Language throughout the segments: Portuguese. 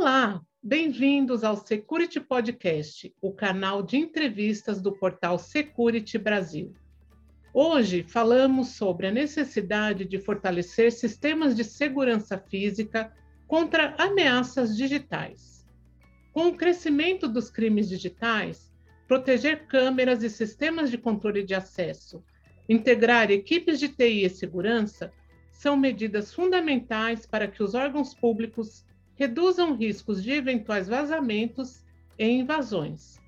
Olá, bem-vindos ao Security Podcast, o canal de entrevistas do portal Security Brasil. Hoje falamos sobre a necessidade de fortalecer sistemas de segurança física contra ameaças digitais. Com o crescimento dos crimes digitais, proteger câmeras e sistemas de controle de acesso, integrar equipes de TI e segurança são medidas fundamentais para que os órgãos públicos reduzam riscos de eventuais vazamentos e invasões.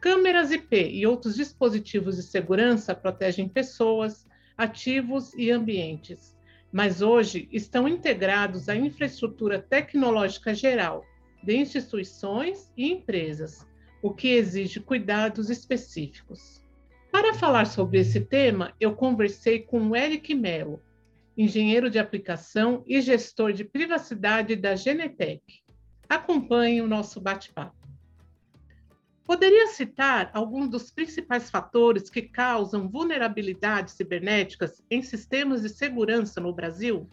Câmeras IP e outros dispositivos de segurança protegem pessoas, ativos e ambientes, mas hoje estão integrados à infraestrutura tecnológica geral de instituições e empresas, o que exige cuidados específicos. Para falar sobre esse tema, eu conversei com o Eric Melo, engenheiro de aplicação e gestor de privacidade da Genetec. Acompanhe o nosso bate-papo. Poderia citar alguns dos principais fatores que causam vulnerabilidades cibernéticas em sistemas de segurança no Brasil?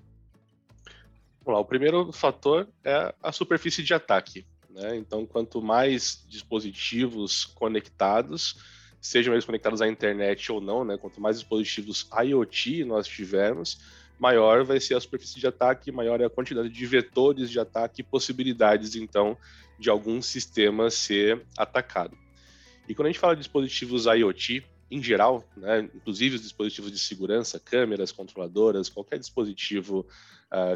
Vamos lá, o primeiro fator é a superfície de ataque, né? Então, quanto mais dispositivos conectados, sejam eles conectados à internet ou não, né? Quanto mais dispositivos IoT nós tivermos, maior vai ser a superfície de ataque, maior é a quantidade de vetores de ataque e possibilidades, então, de algum sistema ser atacado. E quando a gente fala de dispositivos IoT, em geral, né, inclusive os dispositivos de segurança, câmeras, controladoras, qualquer dispositivo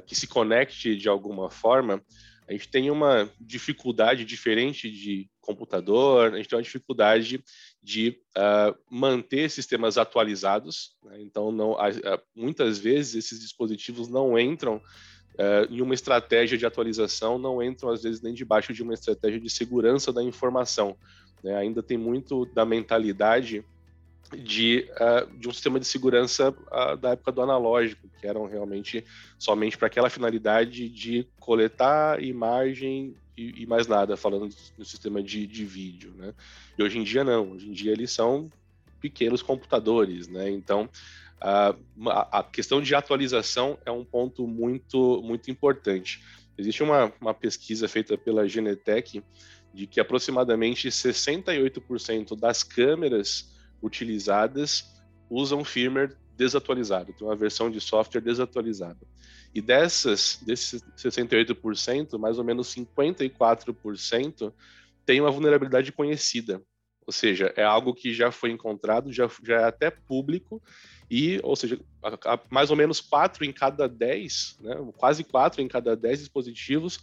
que se conecte de alguma forma, a gente tem uma dificuldade diferente de computador, a gente tem uma dificuldade de manter sistemas atualizados, né? Então, muitas vezes, esses dispositivos não entram em uma estratégia de atualização, não entram, às vezes, nem debaixo de uma estratégia de segurança da informação, né? Ainda tem muito da mentalidade de um sistema de segurança da época do analógico, que eram realmente somente para aquela finalidade de coletar imagem e mais nada, falando no sistema de vídeo, né? E hoje em dia não, hoje em dia eles são pequenos computadores, né? Então, a questão de atualização é um ponto muito, muito importante. Existe uma pesquisa feita pela Genetec de que aproximadamente 68% das câmeras utilizadas usam firmware desatualizado, tem uma versão de software desatualizada. E desses 68%, mais ou menos 54% tem uma vulnerabilidade conhecida, ou seja, é algo que já foi encontrado, já é até público, e, ou seja, mais ou menos 4 em cada 10, né, quase 4 em cada 10 dispositivos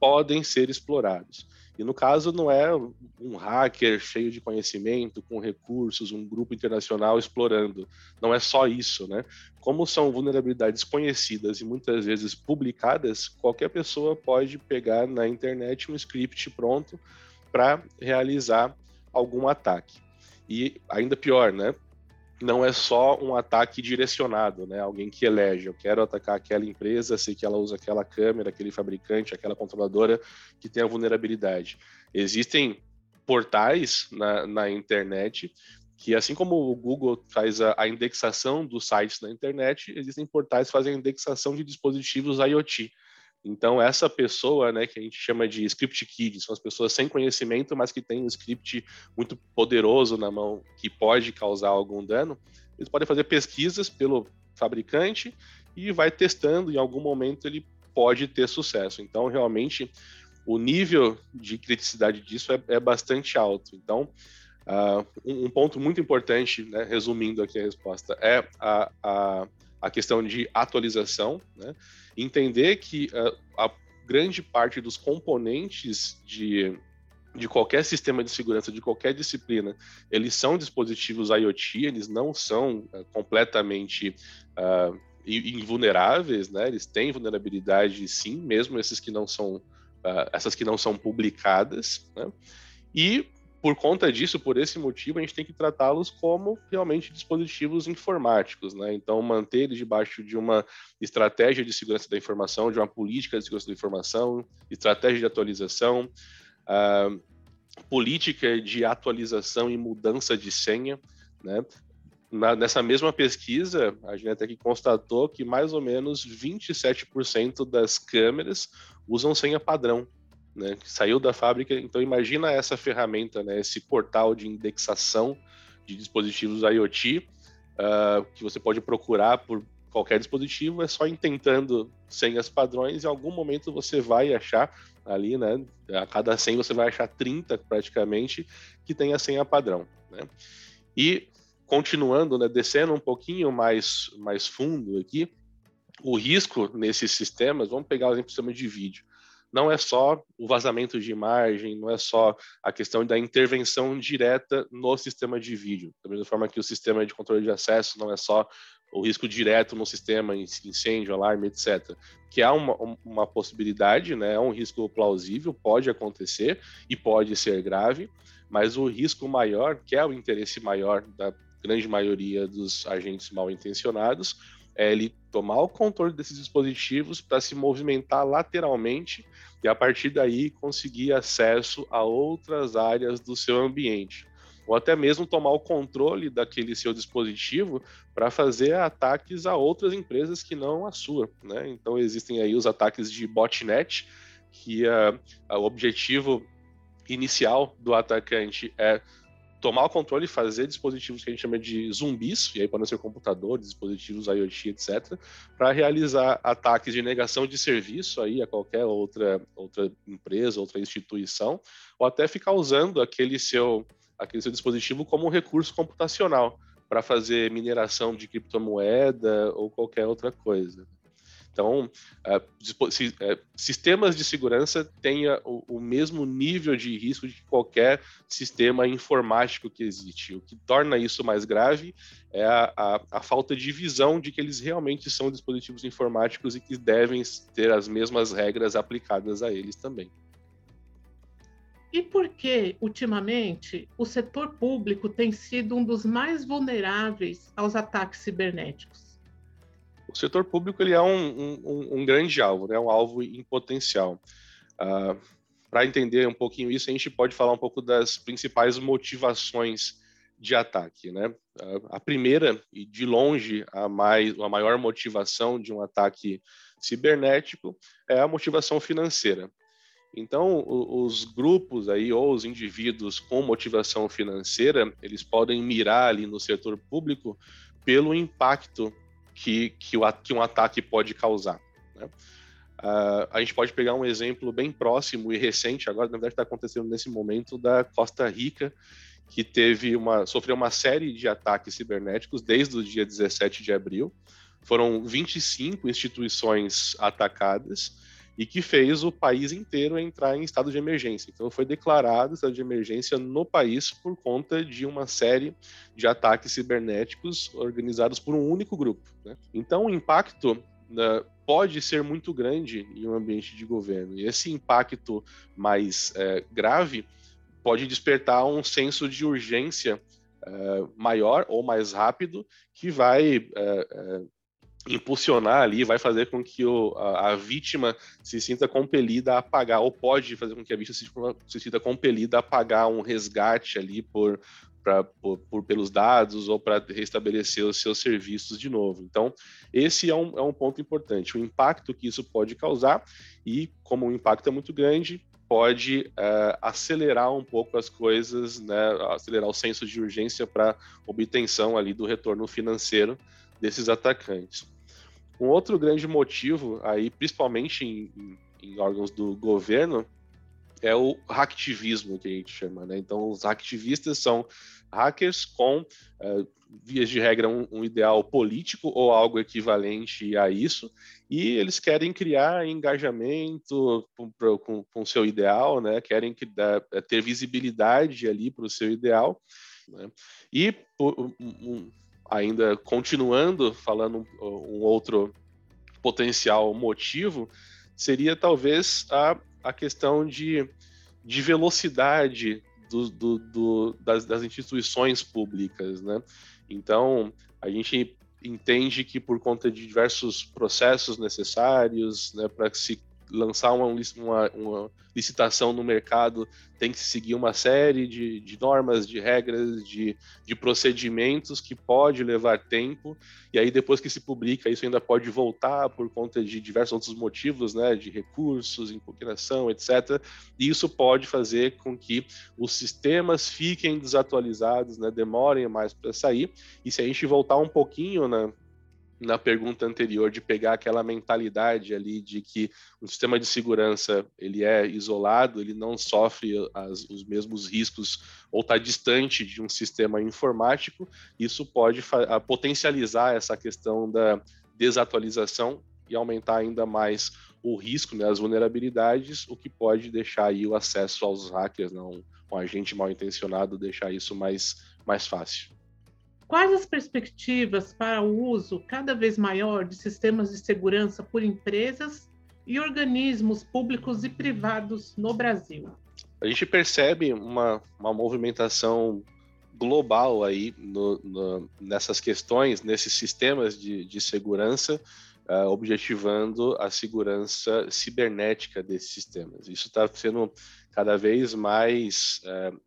podem ser explorados. E no caso não é um hacker cheio de conhecimento, com recursos, um grupo internacional explorando. Não é só isso, né? Como são vulnerabilidades conhecidas e muitas vezes publicadas, qualquer pessoa pode pegar na internet um script pronto para realizar algum ataque. E ainda pior, né? Não é só um ataque direcionado, né? Alguém que elege, eu quero atacar aquela empresa, sei que ela usa aquela câmera, aquele fabricante, aquela controladora que tem a vulnerabilidade. Existem portais na internet que, assim como o Google faz a indexação dos sites na internet, existem portais que fazem a indexação de dispositivos IoT. Então, essa pessoa, né, que a gente chama de script kids, são as pessoas sem conhecimento, mas que tem um script muito poderoso na mão, que pode causar algum dano, eles podem fazer pesquisas pelo fabricante e vai testando, em algum momento ele pode ter sucesso. Então, realmente, o nível de criticidade disso é bastante alto. Então, um ponto muito importante, né, resumindo aqui a resposta, é a questão de atualização, né? Entender que a grande parte dos componentes de qualquer sistema de segurança, de qualquer disciplina, eles são dispositivos IoT, eles não são completamente invulneráveis, né? Eles têm vulnerabilidade sim, mesmo essas que não são publicadas, né? E por conta disso, por esse motivo, a gente tem que tratá-los como realmente dispositivos informáticos, né? Então, manter eles debaixo de uma estratégia de segurança da informação, de uma política de segurança da informação, estratégia de atualização, política de atualização e mudança de senha, né? Nessa mesma pesquisa, a Genetec constatou que mais ou menos 27% das câmeras usam senha padrão. né, que saiu da fábrica. Então imagina essa ferramenta, né, esse portal de indexação de dispositivos IoT, que você pode procurar por qualquer dispositivo, é só intentando senhas padrões, em algum momento você vai achar ali, né, a cada 100 você vai achar 30 praticamente que tem a senha padrão, né? E continuando, né, descendo um pouquinho mais fundo aqui, o risco nesses sistemas, vamos pegar o exemplo do sistema de vídeo, não é só o vazamento de imagem, não é só a questão da intervenção direta no sistema de vídeo. Da mesma forma que o sistema de controle de acesso não é só o risco direto no sistema, incêndio, alarme, etc. Que há uma possibilidade, né? É um risco plausível, pode acontecer e pode ser grave, mas o risco maior, que é o interesse maior da grande maioria dos agentes mal intencionados, é ele tomar o controle desses dispositivos para se movimentar lateralmente e, a partir daí, conseguir acesso a outras áreas do seu ambiente. Ou até mesmo tomar o controle daquele seu dispositivo para fazer ataques a outras empresas que não a sua, né? Então, existem aí os ataques de botnet, que o objetivo inicial do atacante é tomar o controle e fazer dispositivos que a gente chama de zumbis, e aí podem ser computadores, dispositivos IoT, etc., para realizar ataques de negação de serviço aí a qualquer outra empresa, outra instituição, ou até ficar usando aquele seu dispositivo como um recurso computacional para fazer mineração de criptomoeda ou qualquer outra coisa. Então, sistemas de segurança tenha o mesmo nível de risco de qualquer sistema informático que existe. O que torna isso mais grave é a falta de visão de que eles realmente são dispositivos informáticos e que devem ter as mesmas regras aplicadas a eles também. E por que, ultimamente, o setor público tem sido um dos mais vulneráveis aos ataques cibernéticos? O setor público ele é um grande alvo, né? Um alvo em potencial. Para entender um pouquinho isso, a gente pode falar um pouco das principais motivações de ataque, né? A primeira, e de longe a maior motivação de um ataque cibernético, é a motivação financeira. Então, os grupos aí, ou os indivíduos com motivação financeira, eles podem mirar ali no setor público pelo impacto que um ataque pode causar, né? A gente pode pegar um exemplo bem próximo e recente, agora na verdade está acontecendo nesse momento, da Costa Rica, que sofreu uma série de ataques cibernéticos desde o dia 17 de abril. Foram 25 instituições atacadas e que fez o país inteiro entrar em estado de emergência. Então foi declarado estado de emergência no país por conta de uma série de ataques cibernéticos organizados por um único grupo, né? Então o impacto pode ser muito grande em um ambiente de governo, e esse impacto mais grave pode despertar um senso de urgência maior ou mais rápido, que vai impulsionar ali, vai fazer com que a vítima se sinta compelida a pagar, ou pode fazer com que a vítima se sinta compelida a pagar um resgate ali pelos dados, ou para restabelecer os seus serviços de novo. Então, esse é um ponto importante, o impacto que isso pode causar, e como o impacto é muito grande, pode acelerar um pouco as coisas, né? Acelerar o senso de urgência para obtenção ali do retorno financeiro desses atacantes. Um outro grande motivo aí, principalmente em órgãos do governo, é o hacktivismo, que a gente chama, né? Então, os hacktivistas são hackers com, vias de regra, um ideal político ou algo equivalente a isso, e eles querem criar engajamento com o seu ideal, né? Querem ter visibilidade ali para o seu ideal, né? E, ainda continuando, falando um outro potencial motivo, seria talvez a questão de velocidade das instituições públicas, né? Então, a gente entende que, por conta de diversos processos necessários, né, para se lançar uma licitação no mercado, tem que seguir uma série de normas, de regras, de procedimentos que pode levar tempo, e aí depois que se publica, isso ainda pode voltar por conta de diversos outros motivos, né, de recursos, impugnação, etc. E isso pode fazer com que os sistemas fiquem desatualizados, né, demorem mais para sair, e se a gente voltar um pouquinho, né, na pergunta anterior, de pegar aquela mentalidade ali de que o sistema de segurança, ele é isolado, ele não sofre os mesmos riscos ou está distante de um sistema informático, isso pode potencializar essa questão da desatualização e aumentar ainda mais o risco, né, as vulnerabilidades, o que pode deixar aí o acesso aos hackers, né, um agente mal intencionado, deixar isso mais fácil. Quais as perspectivas para o uso cada vez maior de sistemas de segurança por empresas e organismos públicos e privados no Brasil? A gente percebe uma movimentação global aí nessas questões, nesses sistemas de segurança, objetivando a segurança cibernética desses sistemas. Isso está sendo cada vez mais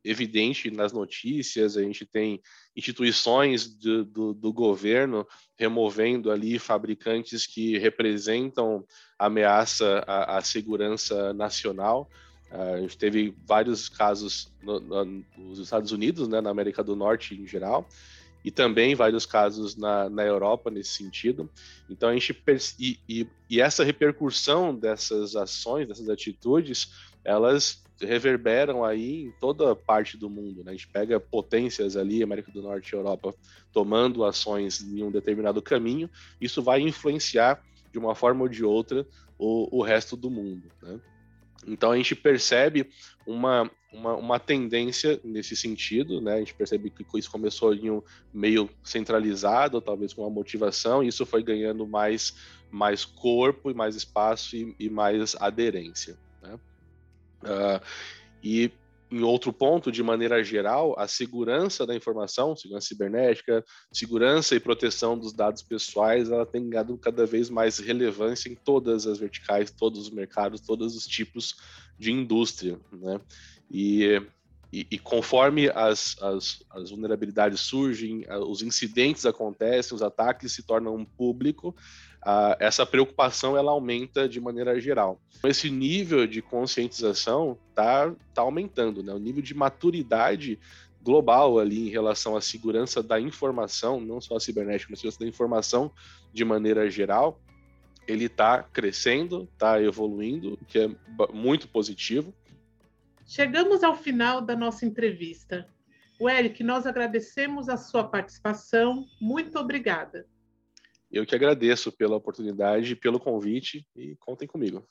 evidente nas notícias. A gente tem instituições do governo removendo ali fabricantes que representam ameaça à segurança nacional. A gente teve vários casos nos Estados Unidos, né, na América do Norte em geral, e também vários casos na Europa nesse sentido. Então, a gente e essa repercussão dessas ações, dessas atitudes, elas reverberam aí em toda parte do mundo, né? A gente pega potências ali, América do Norte e Europa, tomando ações em um determinado caminho, isso vai influenciar de uma forma ou de outra o resto do mundo, né? Então, a gente percebe uma tendência nesse sentido, né? A gente percebe que isso começou em um meio centralizado, talvez com uma motivação, e isso foi ganhando mais corpo e mais espaço e mais aderência, né? E em outro ponto, de maneira geral, a segurança da informação, segurança cibernética, segurança e proteção dos dados pessoais, ela tem ganhado cada vez mais relevância em todas as verticais, todos os mercados, todos os tipos de indústria, né? E conforme as vulnerabilidades surgem, os incidentes acontecem, os ataques se tornam público, essa preocupação ela aumenta de maneira geral. Esse nível de conscientização tá aumentando, né? O nível de maturidade global ali em relação à segurança da informação, não só a cibernética, mas a segurança da informação de maneira geral, ele está crescendo, está evoluindo, o que é muito positivo. Chegamos ao final da nossa entrevista. O Eric, nós agradecemos a sua participação. Muito obrigada. Eu que agradeço pela oportunidade, pelo convite, e contem comigo.